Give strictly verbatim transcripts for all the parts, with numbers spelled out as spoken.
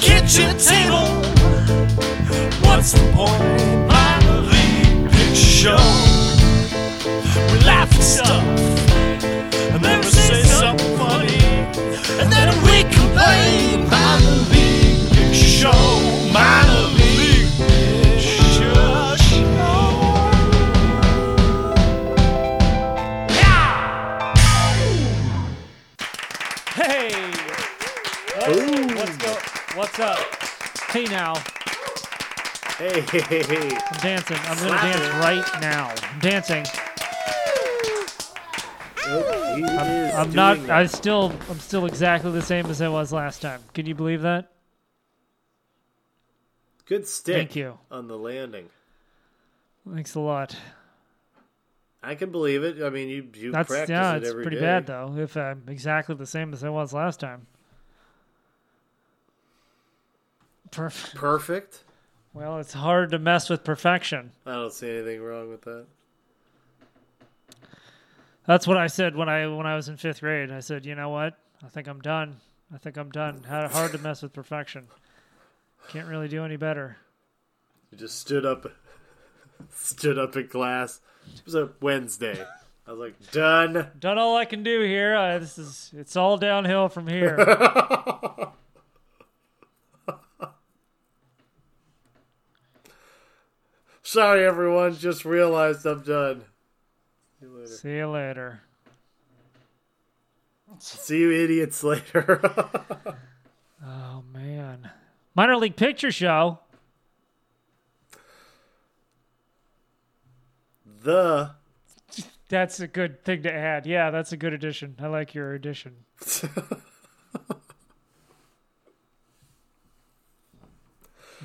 the kitchen table. What's the point by the lead picture show? We laugh at stuff and then we say something funny, and then we complain by the lead picture show. My What's up? Hey now. Hey, hey, hey, hey. I'm dancing. I'm going to dance right now. I'm dancing. Oh, I'm, I'm not, it. I still, I'm still exactly the same as I was last time. Can you believe that? Good stick. Thank you. On the landing. Thanks a lot. I can believe it. I mean, you, you That's, practice yeah, it every day. It's pretty bad, though, if I'm exactly the same as I was last time. Perfect. Perfect? Well, it's hard to mess with perfection. I don't see anything wrong with that. That's what I said when I when I was in fifth grade. I said, you know what? I think I'm done. I think I'm done. Hard to mess with perfection. Can't really do any better. You just stood up, stood up in class. It was a Wednesday. I was like, done. Done all I can do here. I, this is it's all downhill from here. Sorry, everyone. Just realized I'm done. See you later. See you later. See you idiots later. Oh, man. Minor League Picture Show. The. That's a good thing to add. Yeah, that's a good addition. I like your addition.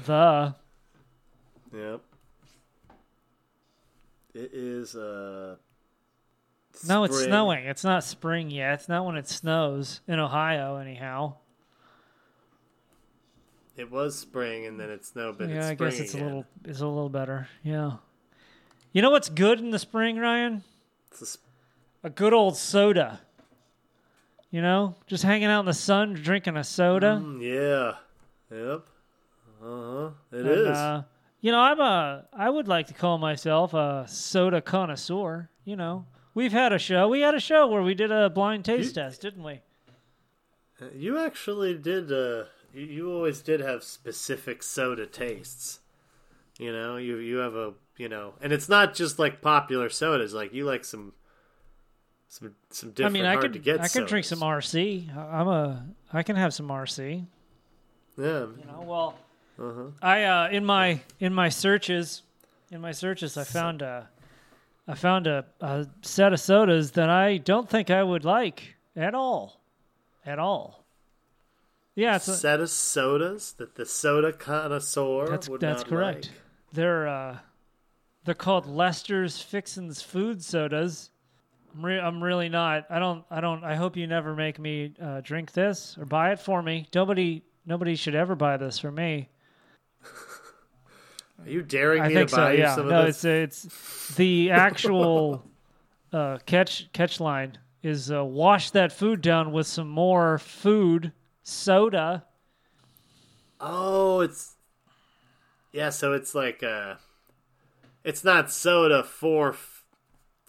The. Yep. It is, uh... Spring. No, it's snowing. It's not spring yet. It's not when it snows in Ohio, anyhow. It was spring, and then it snowed, but yeah, it's spring. Yeah, I guess it's again. a little it's a little better, yeah. You know what's good in the spring, Ryan? It's a, sp- a good old soda. You know? Just hanging out in the sun, drinking a soda. Mm, yeah. Yep. Uh-huh. It and, is. Uh, You know, I'm a, I would like to call myself a soda connoisseur. You know, we've had a show. We had a show where we did a blind taste you, test, didn't we? You actually did. Uh, you, you always did have specific soda tastes. You know, you you have a, you know, and it's not just like popular sodas. Like you like some, some some different. I mean, I hard could to get I sodas. could drink some R C. I'm a I can have some R C. Yeah. You know, well. Uh-huh. I uh, in my in my searches, in my searches, I found a, I found a, a set of sodas that I don't think I would like at all, at all. Yeah, it's a set of sodas that the soda connoisseur that's, would that's not correct. Like. They're uh, they're called Lester's Fixin's Food Sodas. I'm, re- I'm really not. I don't. I don't. I hope you never make me uh, drink this or buy it for me. Nobody. Nobody should ever buy this for me. Are you daring me to buy so, you yeah. some no, of this? No, it's, it's the actual uh, catch catch line is uh, wash that food down with some more food soda. Oh, it's yeah. So it's like uh, it's not soda for f-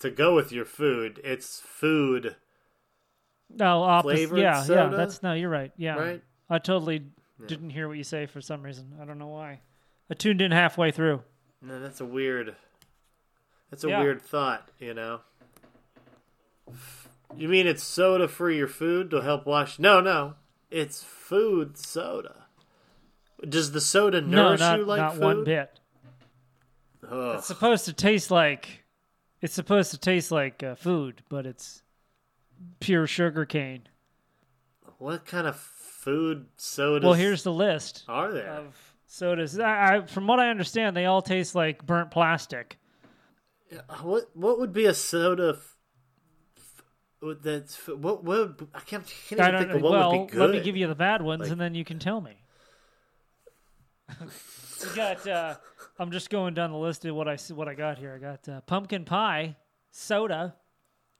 to go with your food. It's food. No, opposite. Yeah, soda? yeah. That's no. You're right. Yeah, right. I totally yeah. didn't hear what you say for some reason. I don't know why. I tuned in halfway through. No, that's a weird. That's a yeah. weird thought, you know. You mean it's soda for your food to help wash? No, no, it's food soda. Does the soda nourish no, not, you like not food? Not one bit. Ugh. It's supposed to taste like. It's supposed to taste like uh, food, but it's pure sugar cane. What kind of food sodas? Well, here's the list. Are there? Of sodas. I, I, from what I understand, they all taste like burnt plastic. What What would be a soda? F- f- that's f- what would I can't, can't I even think of what well, would be good. Let me give you the bad ones, like, and then you can tell me. We got. Uh, I'm just going down the list of what I what I got here. I got uh, pumpkin pie soda.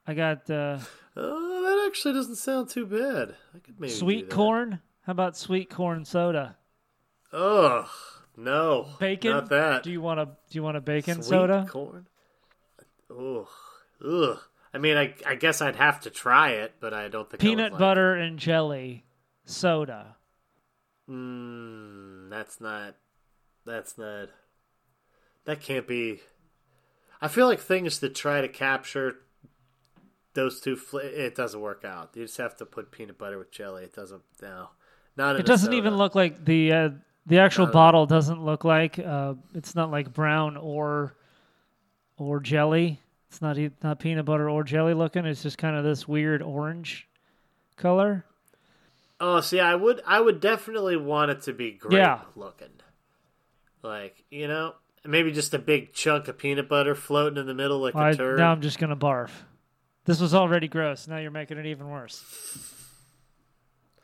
I got. Uh, oh, that actually doesn't sound too bad. I could maybe sweet do that. corn. How about sweet corn soda? Ugh, no. Bacon? Not that. Do you want a Do you want a bacon Sweet soda? Corn. Ugh, ugh. I mean, I I guess I'd have to try it, but I don't think peanut I would butter like it. And jelly soda. Mmm, that's not. That's not. That can't be. I feel like things that try to capture those two, fl- it doesn't work out. You just have to put peanut butter with jelly. It doesn't. No, not. In it doesn't soda. Even look like the uh, the actual not bottle. Doesn't look like. Uh, it's not like brown or or jelly. It's not not peanut butter or jelly looking. It's just kind of this weird orange color. Oh, see, I would I would definitely want it to be grape yeah. looking, like you know. Maybe just a big chunk of peanut butter floating in the middle like well, a turd. I, now I'm just going to barf. This was already gross. Now you're making it even worse.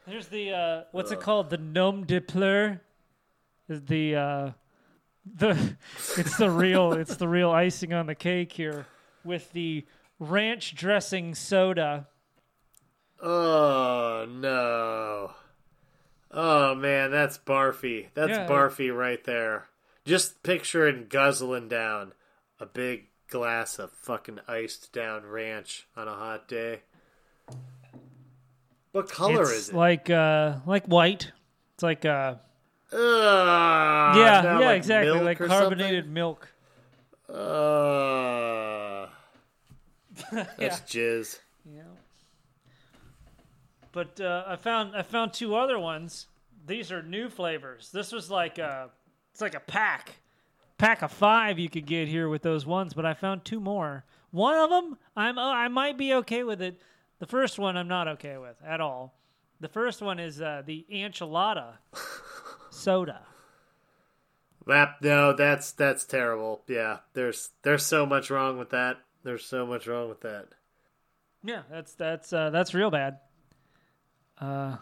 Here's the, uh, what's Ugh. it called? The nom de pleur? The, uh, the, it's the real, it's the real icing on the cake here with the ranch dressing soda. Oh, no. Oh, man, that's barfy. That's yeah. barfy right there. Just picturing guzzling down a big glass of fucking iced down ranch on a hot day. What color it's is it? Like uh, like white. It's like uh, uh yeah, no, yeah, like exactly, milk like carbonated something? milk. Uh, that's yeah. jizz. Yeah. But uh, I found I found two other ones. These are new flavors. This was like uh It's like a pack, pack of five you could get here with those ones, but I found two more. One of them, I'm, I might be okay with it. The first one I'm not okay with at all. The first one is uh, the enchilada soda. That, no, that's that's terrible. Yeah, there's there's so much wrong with that. There's so much wrong with that. Yeah, that's that's uh, that's real bad. Uh,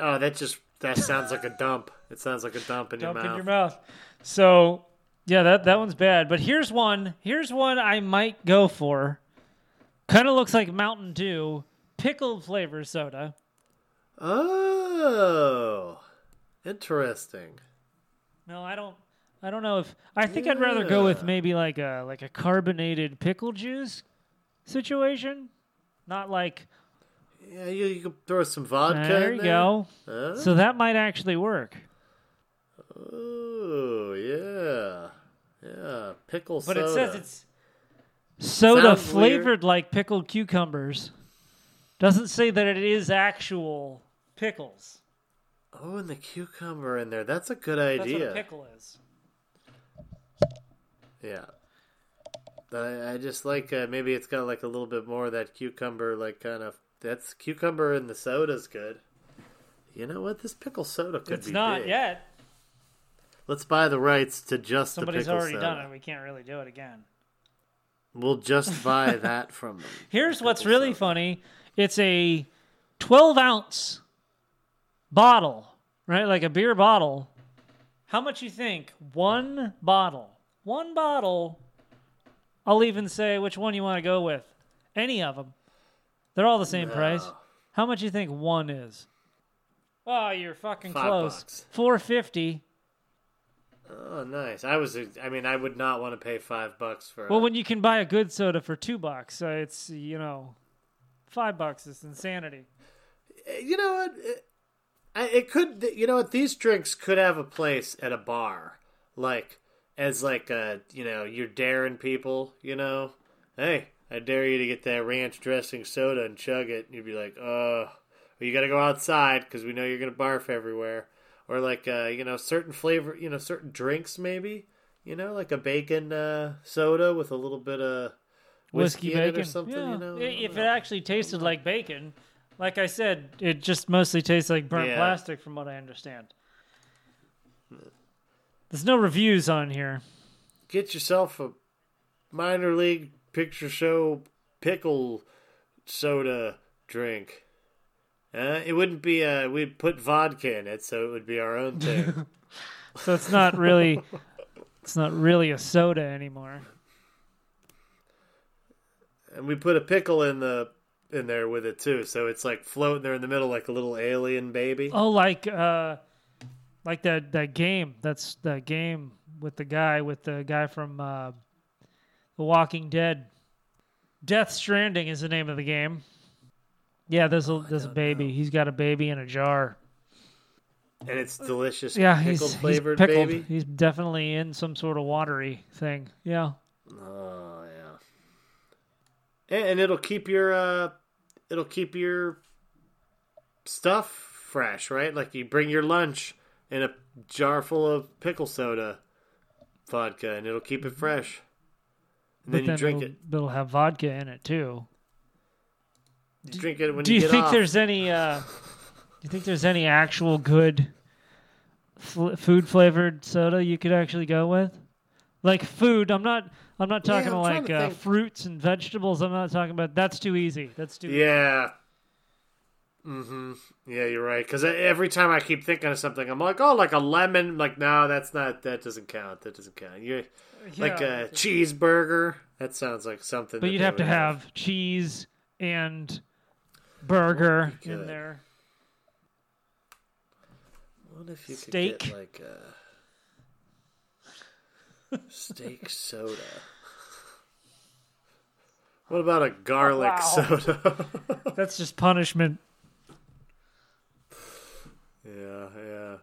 oh, that just. That sounds like a dump. It sounds like a dump in dump your mouth. Dump in your mouth. So, yeah, that, that one's bad. But here's one. Here's one I might go for. Kind of looks like Mountain Dew. Pickled flavor soda. Oh. Interesting. No, I don't I don't know if I think yeah. I'd rather go with maybe like a like a carbonated pickle juice situation. Not like Yeah, you, you can throw some vodka in there. There you go. Huh? So that might actually work. Oh, yeah. Yeah, pickle but soda. But it says it's soda Sounds flavored weird. like pickled cucumbers. Doesn't say that it is actual pickles. Oh, and the cucumber in there. That's a good idea. That's what a pickle is. Yeah. I, I just like, uh, maybe it's got like a little bit more of that cucumber, like kind of. That's cucumber and the soda's good. You know what? This pickle soda could it's be It's not big. yet. Let's buy the rights to just Somebody's the pickle soda. Somebody's already done it. We can't really do it again. We'll just buy that from them. Here's the what's really soda. funny. It's a twelve-ounce bottle, right? Like a beer bottle. How much you think? One bottle. One bottle. I'll even say which one you want to go with. Any of them. They're all the same no. price. How much do you think one is? Oh, you're fucking Five close. Bucks. four fifty Oh, nice. I was. I mean, I would not want to pay five bucks for. Well, a... when you can buy a good soda for two bucks, so it's you know, five bucks is insanity. You know what? It, it, it could. You know what? These drinks could have a place at a bar, like as like a you know, you're daring people. You know, hey. I dare you to get that ranch dressing soda and chug it. And you'd be like, oh, well, you got to go outside because we know you're going to barf everywhere. Or like, uh, you know, certain flavor, you know, certain drinks maybe, you know, like a bacon uh, soda with a little bit of whiskey, whiskey in bacon. It or something. Yeah. You know? If it actually tasted like bacon, like I said, it just mostly tastes like burnt yeah. plastic from what I understand. There's no reviews on here. Get yourself a minor league picture show pickle soda drink. Uh, it wouldn't be uh we'd put vodka in it, so it would be our own thing. So it's not really it's not really a soda anymore. And we put a pickle in the in there with it too, so it's like floating there in the middle like a little alien baby. Oh, like uh Like that, that game. That's that game with the guy with the guy from uh, The Walking Dead. Death Stranding is the name of the game. Yeah, there's a oh, there's a baby. Know. He's got a baby in a jar. And it's delicious. Yeah, pickled he's, flavored he's pickled. Baby. He's definitely in some sort of watery thing. Yeah. Oh yeah. And, and it'll keep your uh, it'll keep your stuff fresh, right? Like you bring your lunch in a jar full of pickle soda vodka, and it'll keep it fresh. And but then, then you drink it'll, it. It'll have vodka in it too. You do, drink it when you get off. Do you, you think off. there's any? Uh, do you think there's any actual good fl- food flavored soda you could actually go with? Like food, I'm not. I'm not talking yeah, I'm like uh, fruits and vegetables. I'm not talking about. That's too easy. That's too. Yeah. Easy. Mm-hmm. Yeah, you're right. Because every time I keep thinking of something, I'm like, oh, like a lemon. I'm like, no, that's not. That doesn't count. That doesn't count. You yeah, like a cheeseburger. That sounds like something. But that you'd have to have, have cheese and burger oh, in there. What if you steak? Could get like a steak soda? What about a garlic oh, wow. soda? That's just punishment. Yeah, yeah.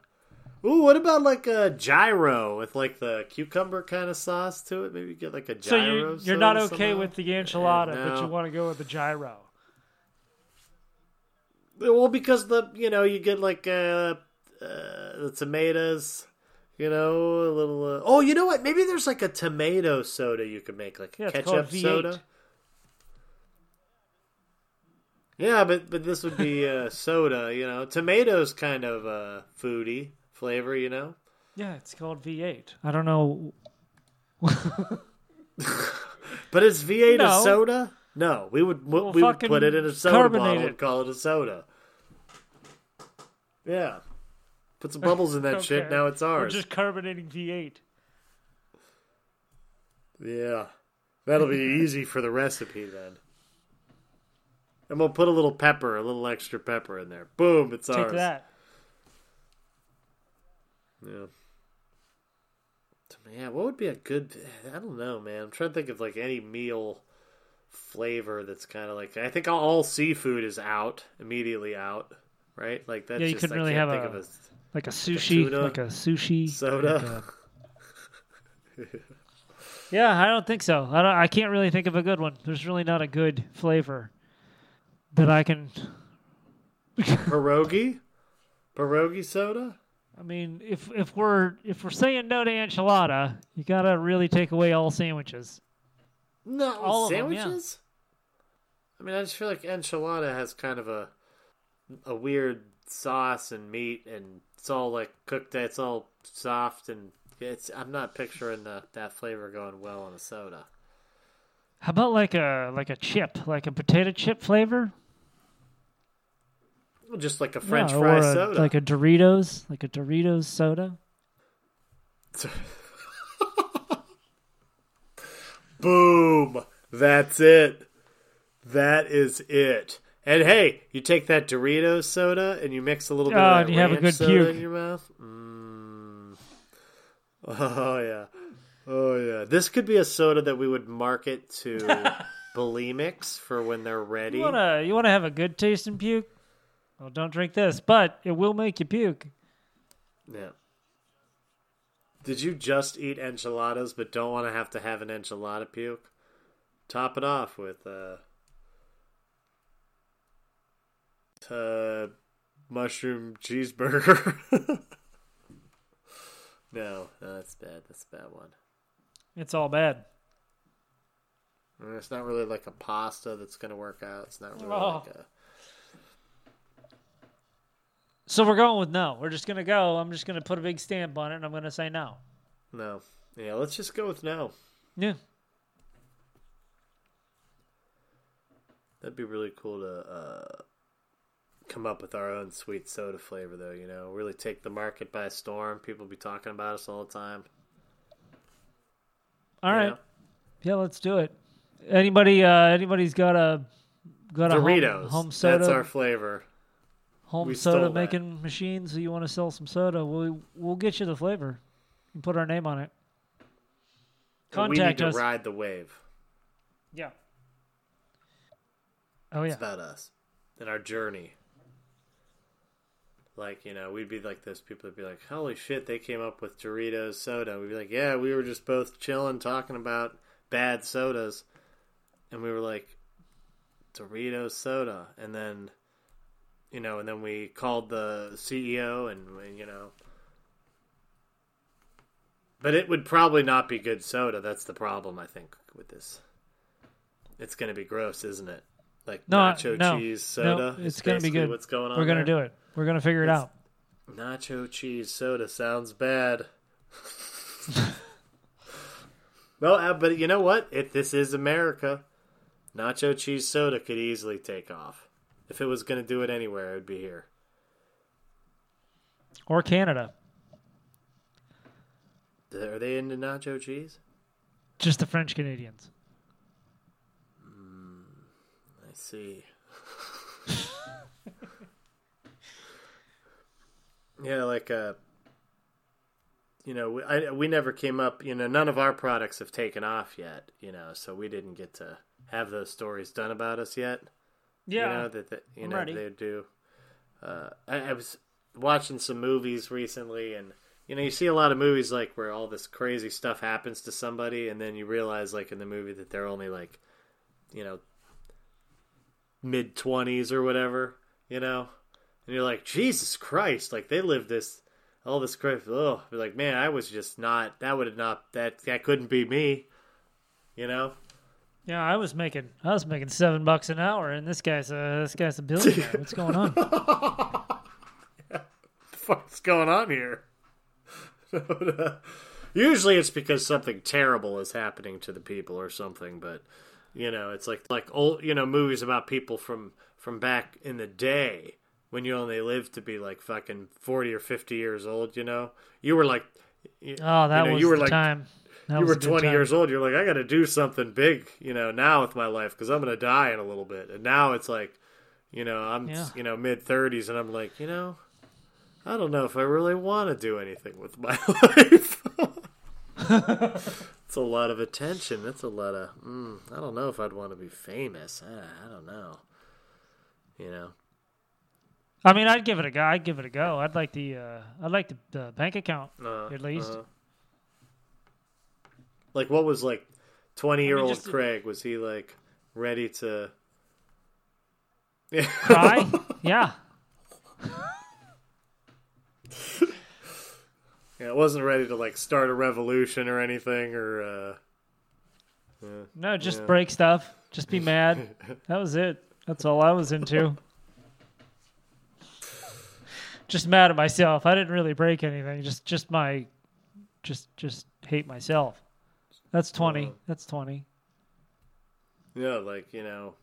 Ooh, what about like a gyro with like the cucumber kind of sauce to it? Maybe get like a gyro. So you, you're soda not okay somehow? With the enchilada, yeah, no. But you want to go with the gyro. Well, because the you know you get like uh, uh, the tomatoes, you know, a little. Uh, oh, you know what? Maybe there's like a tomato soda you could make, like a yeah, ketchup soda. Yeah, but, but this would be uh, soda, you know. Tomatoes kind of uh, foody flavor, you know. Yeah, it's called V eight. I don't know. But is V eight no. a soda? No, we would we, well, we would put it in a soda bottle and call it a soda. Yeah, put some bubbles in that okay. shit. Now it's ours. We're just carbonating V eight. Yeah, that'll be easy for the recipe then. And we'll put a little pepper, a little extra pepper in there. Boom, it's Take ours. Take that. Yeah. Yeah, what would be a good... I don't know, man. I'm trying to think of like any meal flavor that's kind of like... I think all seafood is out, immediately out, right? Like that's yeah, you just, couldn't I really have a, a... Like a sushi, tuna, like a sushi... Soda. Like a... Yeah, I don't think so. I don't, I can't really think of a good one. There's really not a good flavor. That I can... Pierogi? Pierogi soda? I mean, if if we're if we're saying no to enchilada, you gotta really take away all sandwiches. No, all sandwiches? Them, yeah. I mean, I just feel like enchilada has kind of a a weird sauce and meat, and it's all like cooked. It's all soft, and it's. I'm not picturing the, that flavor going well on a soda. How about like a like a chip, like a potato chip flavor? Well, just like a French yeah, fry a, soda. Like a Doritos, like a Doritos soda. Boom. That's it. That is it. And hey, you take that Doritos soda and you mix a little bit oh, of that you ranch have a good soda puke. In your mouth. Mm. Oh, yeah. Oh, yeah. This could be a soda that we would market to bulimics for when they're ready. You want to you wanna have a good taste and puke? Well, don't drink this, but it will make you puke. Yeah. Did you just eat enchiladas but don't want to have to have an enchilada puke? Top it off with uh, uh, mushroom cheeseburger. No, no, that's bad. That's a bad one. It's all bad. It's not really like a pasta that's going to work out. It's not really oh. like a... So we're going with no. We're just going to go. I'm just going to put a big stamp on it, and I'm going to say no. No. Yeah, let's just go with no. Yeah. That'd be really cool to uh, come up with our own sweet soda flavor, though, you know? Really take the market by storm. People be talking about us all the time. All right, yeah. yeah, let's do it. Anybody, uh, anybody's got a got a Doritos. Home, home soda? That's our flavor. home soda making that. machines. You want to sell some soda? We'll we'll get you the flavor. You can put our name on it. Contact us. We need to us. ride the wave. Yeah. Oh yeah. It's about us and our journey. Like, you know, we'd be like those people that'd be like, holy shit, they came up with Doritos soda. We'd be like, yeah, we were just both chilling, talking about bad sodas. And we were like, Doritos soda. And then, you know, and then we called the C E O and, and you know. But it would probably not be good soda. That's the problem, I think, with this. It's going to be gross, isn't it? Like no, nacho no, cheese soda. No, it's going to be good. What's going on We're going to do it. We're going to figure it it's, out. Nacho cheese soda sounds bad. Well, uh, but you know what? If this is America, nacho cheese soda could easily take off. If it was going to do it anywhere, it would be here. Or Canada. Are they into nacho cheese? Just the French Canadians. Mm, I see. Yeah, like, uh, you know, we, I, we never came up, you know, none of our products have taken off yet, you know, so we didn't get to have those stories done about us yet. Yeah. You know, that, that you know, they do. Uh, I, I was watching some movies recently, and, you know, you see a lot of movies, like, where all this crazy stuff happens to somebody, and then you realize, like, in the movie that they're only, like, you know, mid-twenties or whatever, you know? And you're like, Jesus Christ, like, they lived this, all this crap. Oh, you're like, man, I was just not, that would have not, that that couldn't be me, you know? Yeah, I was making, I was making seven bucks an hour, and this guy's a, this guy's a billionaire. What's going on? Yeah. What the fuck's going on here? Usually it's because something terrible is happening to the people or something, but, you know, it's like, like old, you know, movies about people from, from back in the day. When you only lived to be like fucking forty or fifty years old, you know, you were like, you, oh, that you know, was you were the like, time. That you were twenty time. years old. You're like, I got to do something big, you know, now with my life because I'm gonna die in a little bit. And now it's like, you know, I'm yeah. you know mid thirties, and I'm like, you know, I don't know if I really want to do anything with my life. It's a lot of attention. That's a lot of. Mm, I don't know if I'd want to be famous. I, I don't know, you know. I mean, I'd give it a go. I'd give it a go. I'd like the, uh, I'd like the, the bank account uh, at least. Uh-huh. Like, what was like, twenty-year-old I mean, Craig? Was he like ready to? Yeah. Cry? Yeah. Yeah, it wasn't ready to like start a revolution or anything, or. Uh... Yeah. No, just yeah. break stuff. Just be mad. That was it. That's all I was into. Just mad at myself. I didn't really break anything. Just, just my, just, just hate myself. That's twenty. Uh, That's twenty. Yeah, like, you know,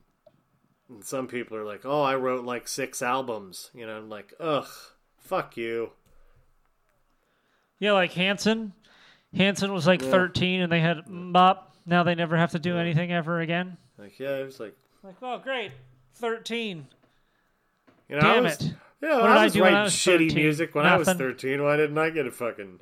some people are like, "Oh, I wrote like six albums." You know, I'm like, "Ugh, fuck you." Yeah, like Hanson. Hanson was like yeah. thirteen, and they had bop. Now they never have to do yeah. anything ever again. Like, yeah, it was like, like, oh, great, thirteen. You know, damn was, it. Yeah, what I was I writing I was shitty music when Nothing. I was thirteen. Why didn't I get a fucking...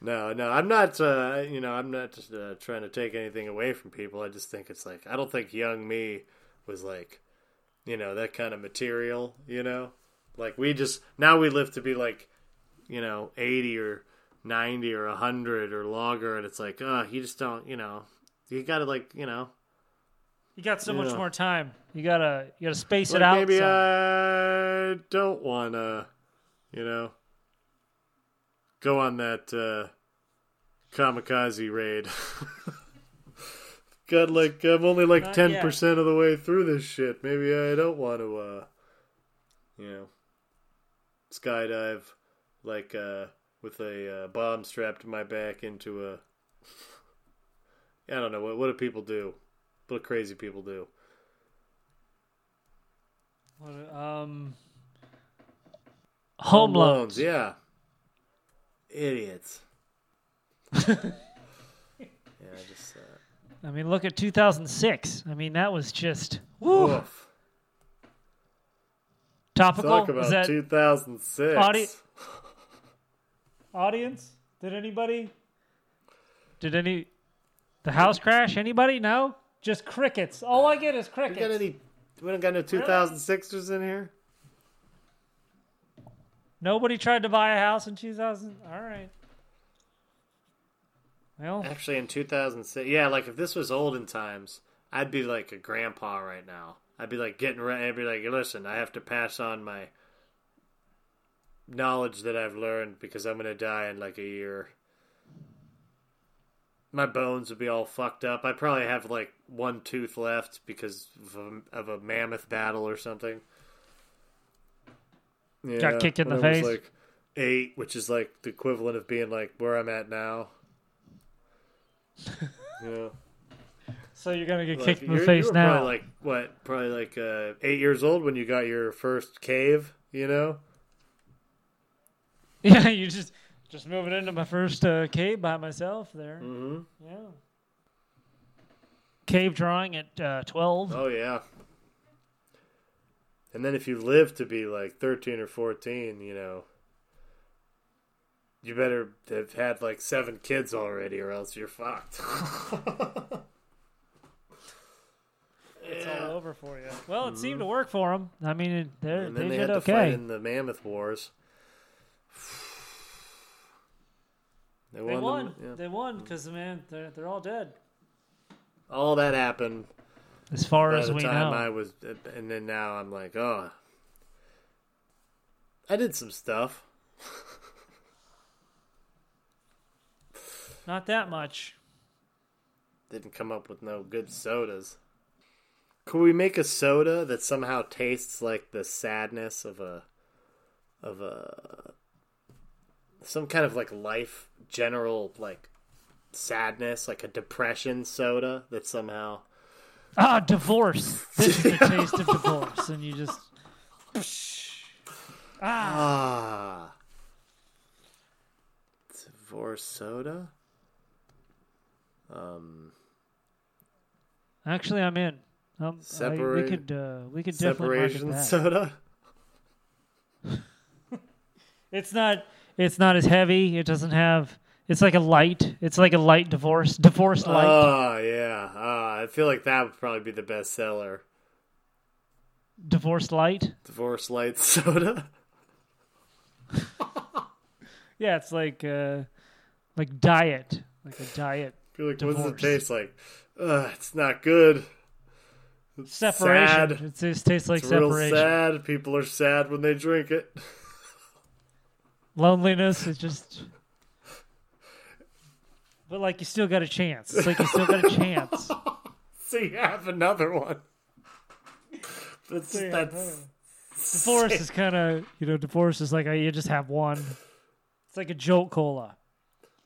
no, no, I'm not, uh, you know, I'm not just uh, trying to take anything away from people. I just think it's like, I don't think young me was like, you know, that kind of material, you know? Like, we just, now we live to be like, you know, eighty or ninety or one hundred or longer, and it's like, oh, you just don't, you know, you gotta like, you know, You got so yeah. much more time. You gotta, you gotta space like it out. Maybe so. I don't wanna, you know, go on that uh, kamikaze raid. God, like I'm only like ten percent of the way through this shit. Maybe I don't want to, uh, you know, skydive like uh, with a uh, bomb strapped to my back into a. I don't know what. What do people do? What crazy people do. What, um, home, home loans. loans, yeah. Idiots. yeah, just. Uh, I mean, look at two thousand six. I mean, that was just. Woof. Topical? Talk about is that two thousand six. Audi- audience? Did anybody? Did any? The house crash? Anybody? No? Just crickets. All I get is crickets. We, got any, we don't got no two thousand sixers in here? Nobody tried to buy a house in two thousand? All right. Well, actually, in two thousand six, yeah, like if this was olden times, I'd be like a grandpa right now. I'd be like getting ready. I'd be like, listen, I have to pass on my knowledge that I've learned because I'm going to die in like a year. My bones would be all fucked up. I probably have like one tooth left because of a, of a mammoth battle or something. Yeah, got kicked in the face. Like eight, which is like the equivalent of being like where I'm at now. Yeah. So you're gonna get like, kicked in the face you were now. Probably like what? Probably like uh, eight years old when you got your first cave. You know? Yeah, you just just moving into my first uh, cave by myself there. Mm-hmm. Yeah. Cave drawing at uh, twelve. Oh yeah. And then if you live to be like thirteen or fourteen, you know, you better have had like seven kids already or else you're fucked. It's yeah. all over for you. Well, it mm-hmm. seemed to work for them. I mean, they're, and then they, they had did to okay. fight in the Mammoth Wars. They won. They won, yeah. they won cause man, they're, they're all dead. All that happened. As far as we know. By the time I was, and then now I'm like, oh, I did some stuff. Not that much. Didn't come up with no good sodas. Could we make a soda that somehow tastes like the sadness of a, of a, some kind of like life general like sadness, like a depression soda that somehow. Ah, divorce. This is the taste of divorce, and you just. Psh, ah. ah. Divorce soda. Um, actually, I'm in. Um, separate, I, we could uh, we could definitely market that. Separation soda. It's not. It's not as heavy. It doesn't have. It's like a light. It's like a light divorce. Divorce light. Oh yeah. Uh, I feel like that would probably be the best seller. Divorce light. Divorce light soda. Yeah, it's like uh, like diet. Like a diet. I feel like divorce. What does it taste like? Ugh, it's not good. It's separation. Sad. It just tastes like it's separation. Real sad. People are sad when they drink it. Loneliness is just. But like you still got a chance. It's like you still got a chance. So you have another one. That's so that's. Another. Divorce sick. Is kind of you know divorce is like you just have one. It's like a jolt cola.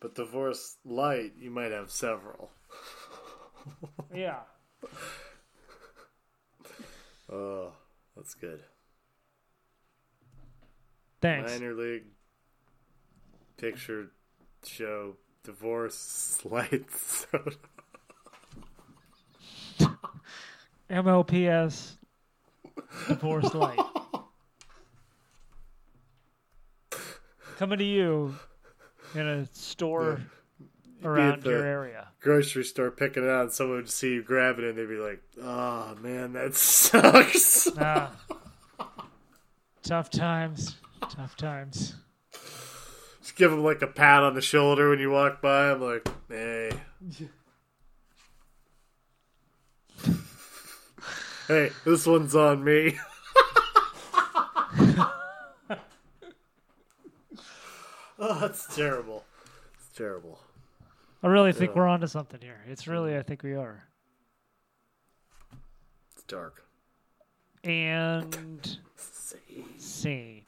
But divorce light, you might have several. Yeah. Oh, that's good. Thanks. Minor league picture show divorce light soda. M L P S divorce light. Coming to you in a store yeah. around your area. Grocery store picking it out and someone would see you grab it and they'd be like, oh man, that sucks. Nah. Tough times. Tough times. Just give them like a pat on the shoulder when you walk by. I'm like, hey. Hey, this one's on me. Oh, that's terrible. It's terrible. I really think yeah. we're onto something here. It's really, I think we are. It's dark. And... Sane. Sane.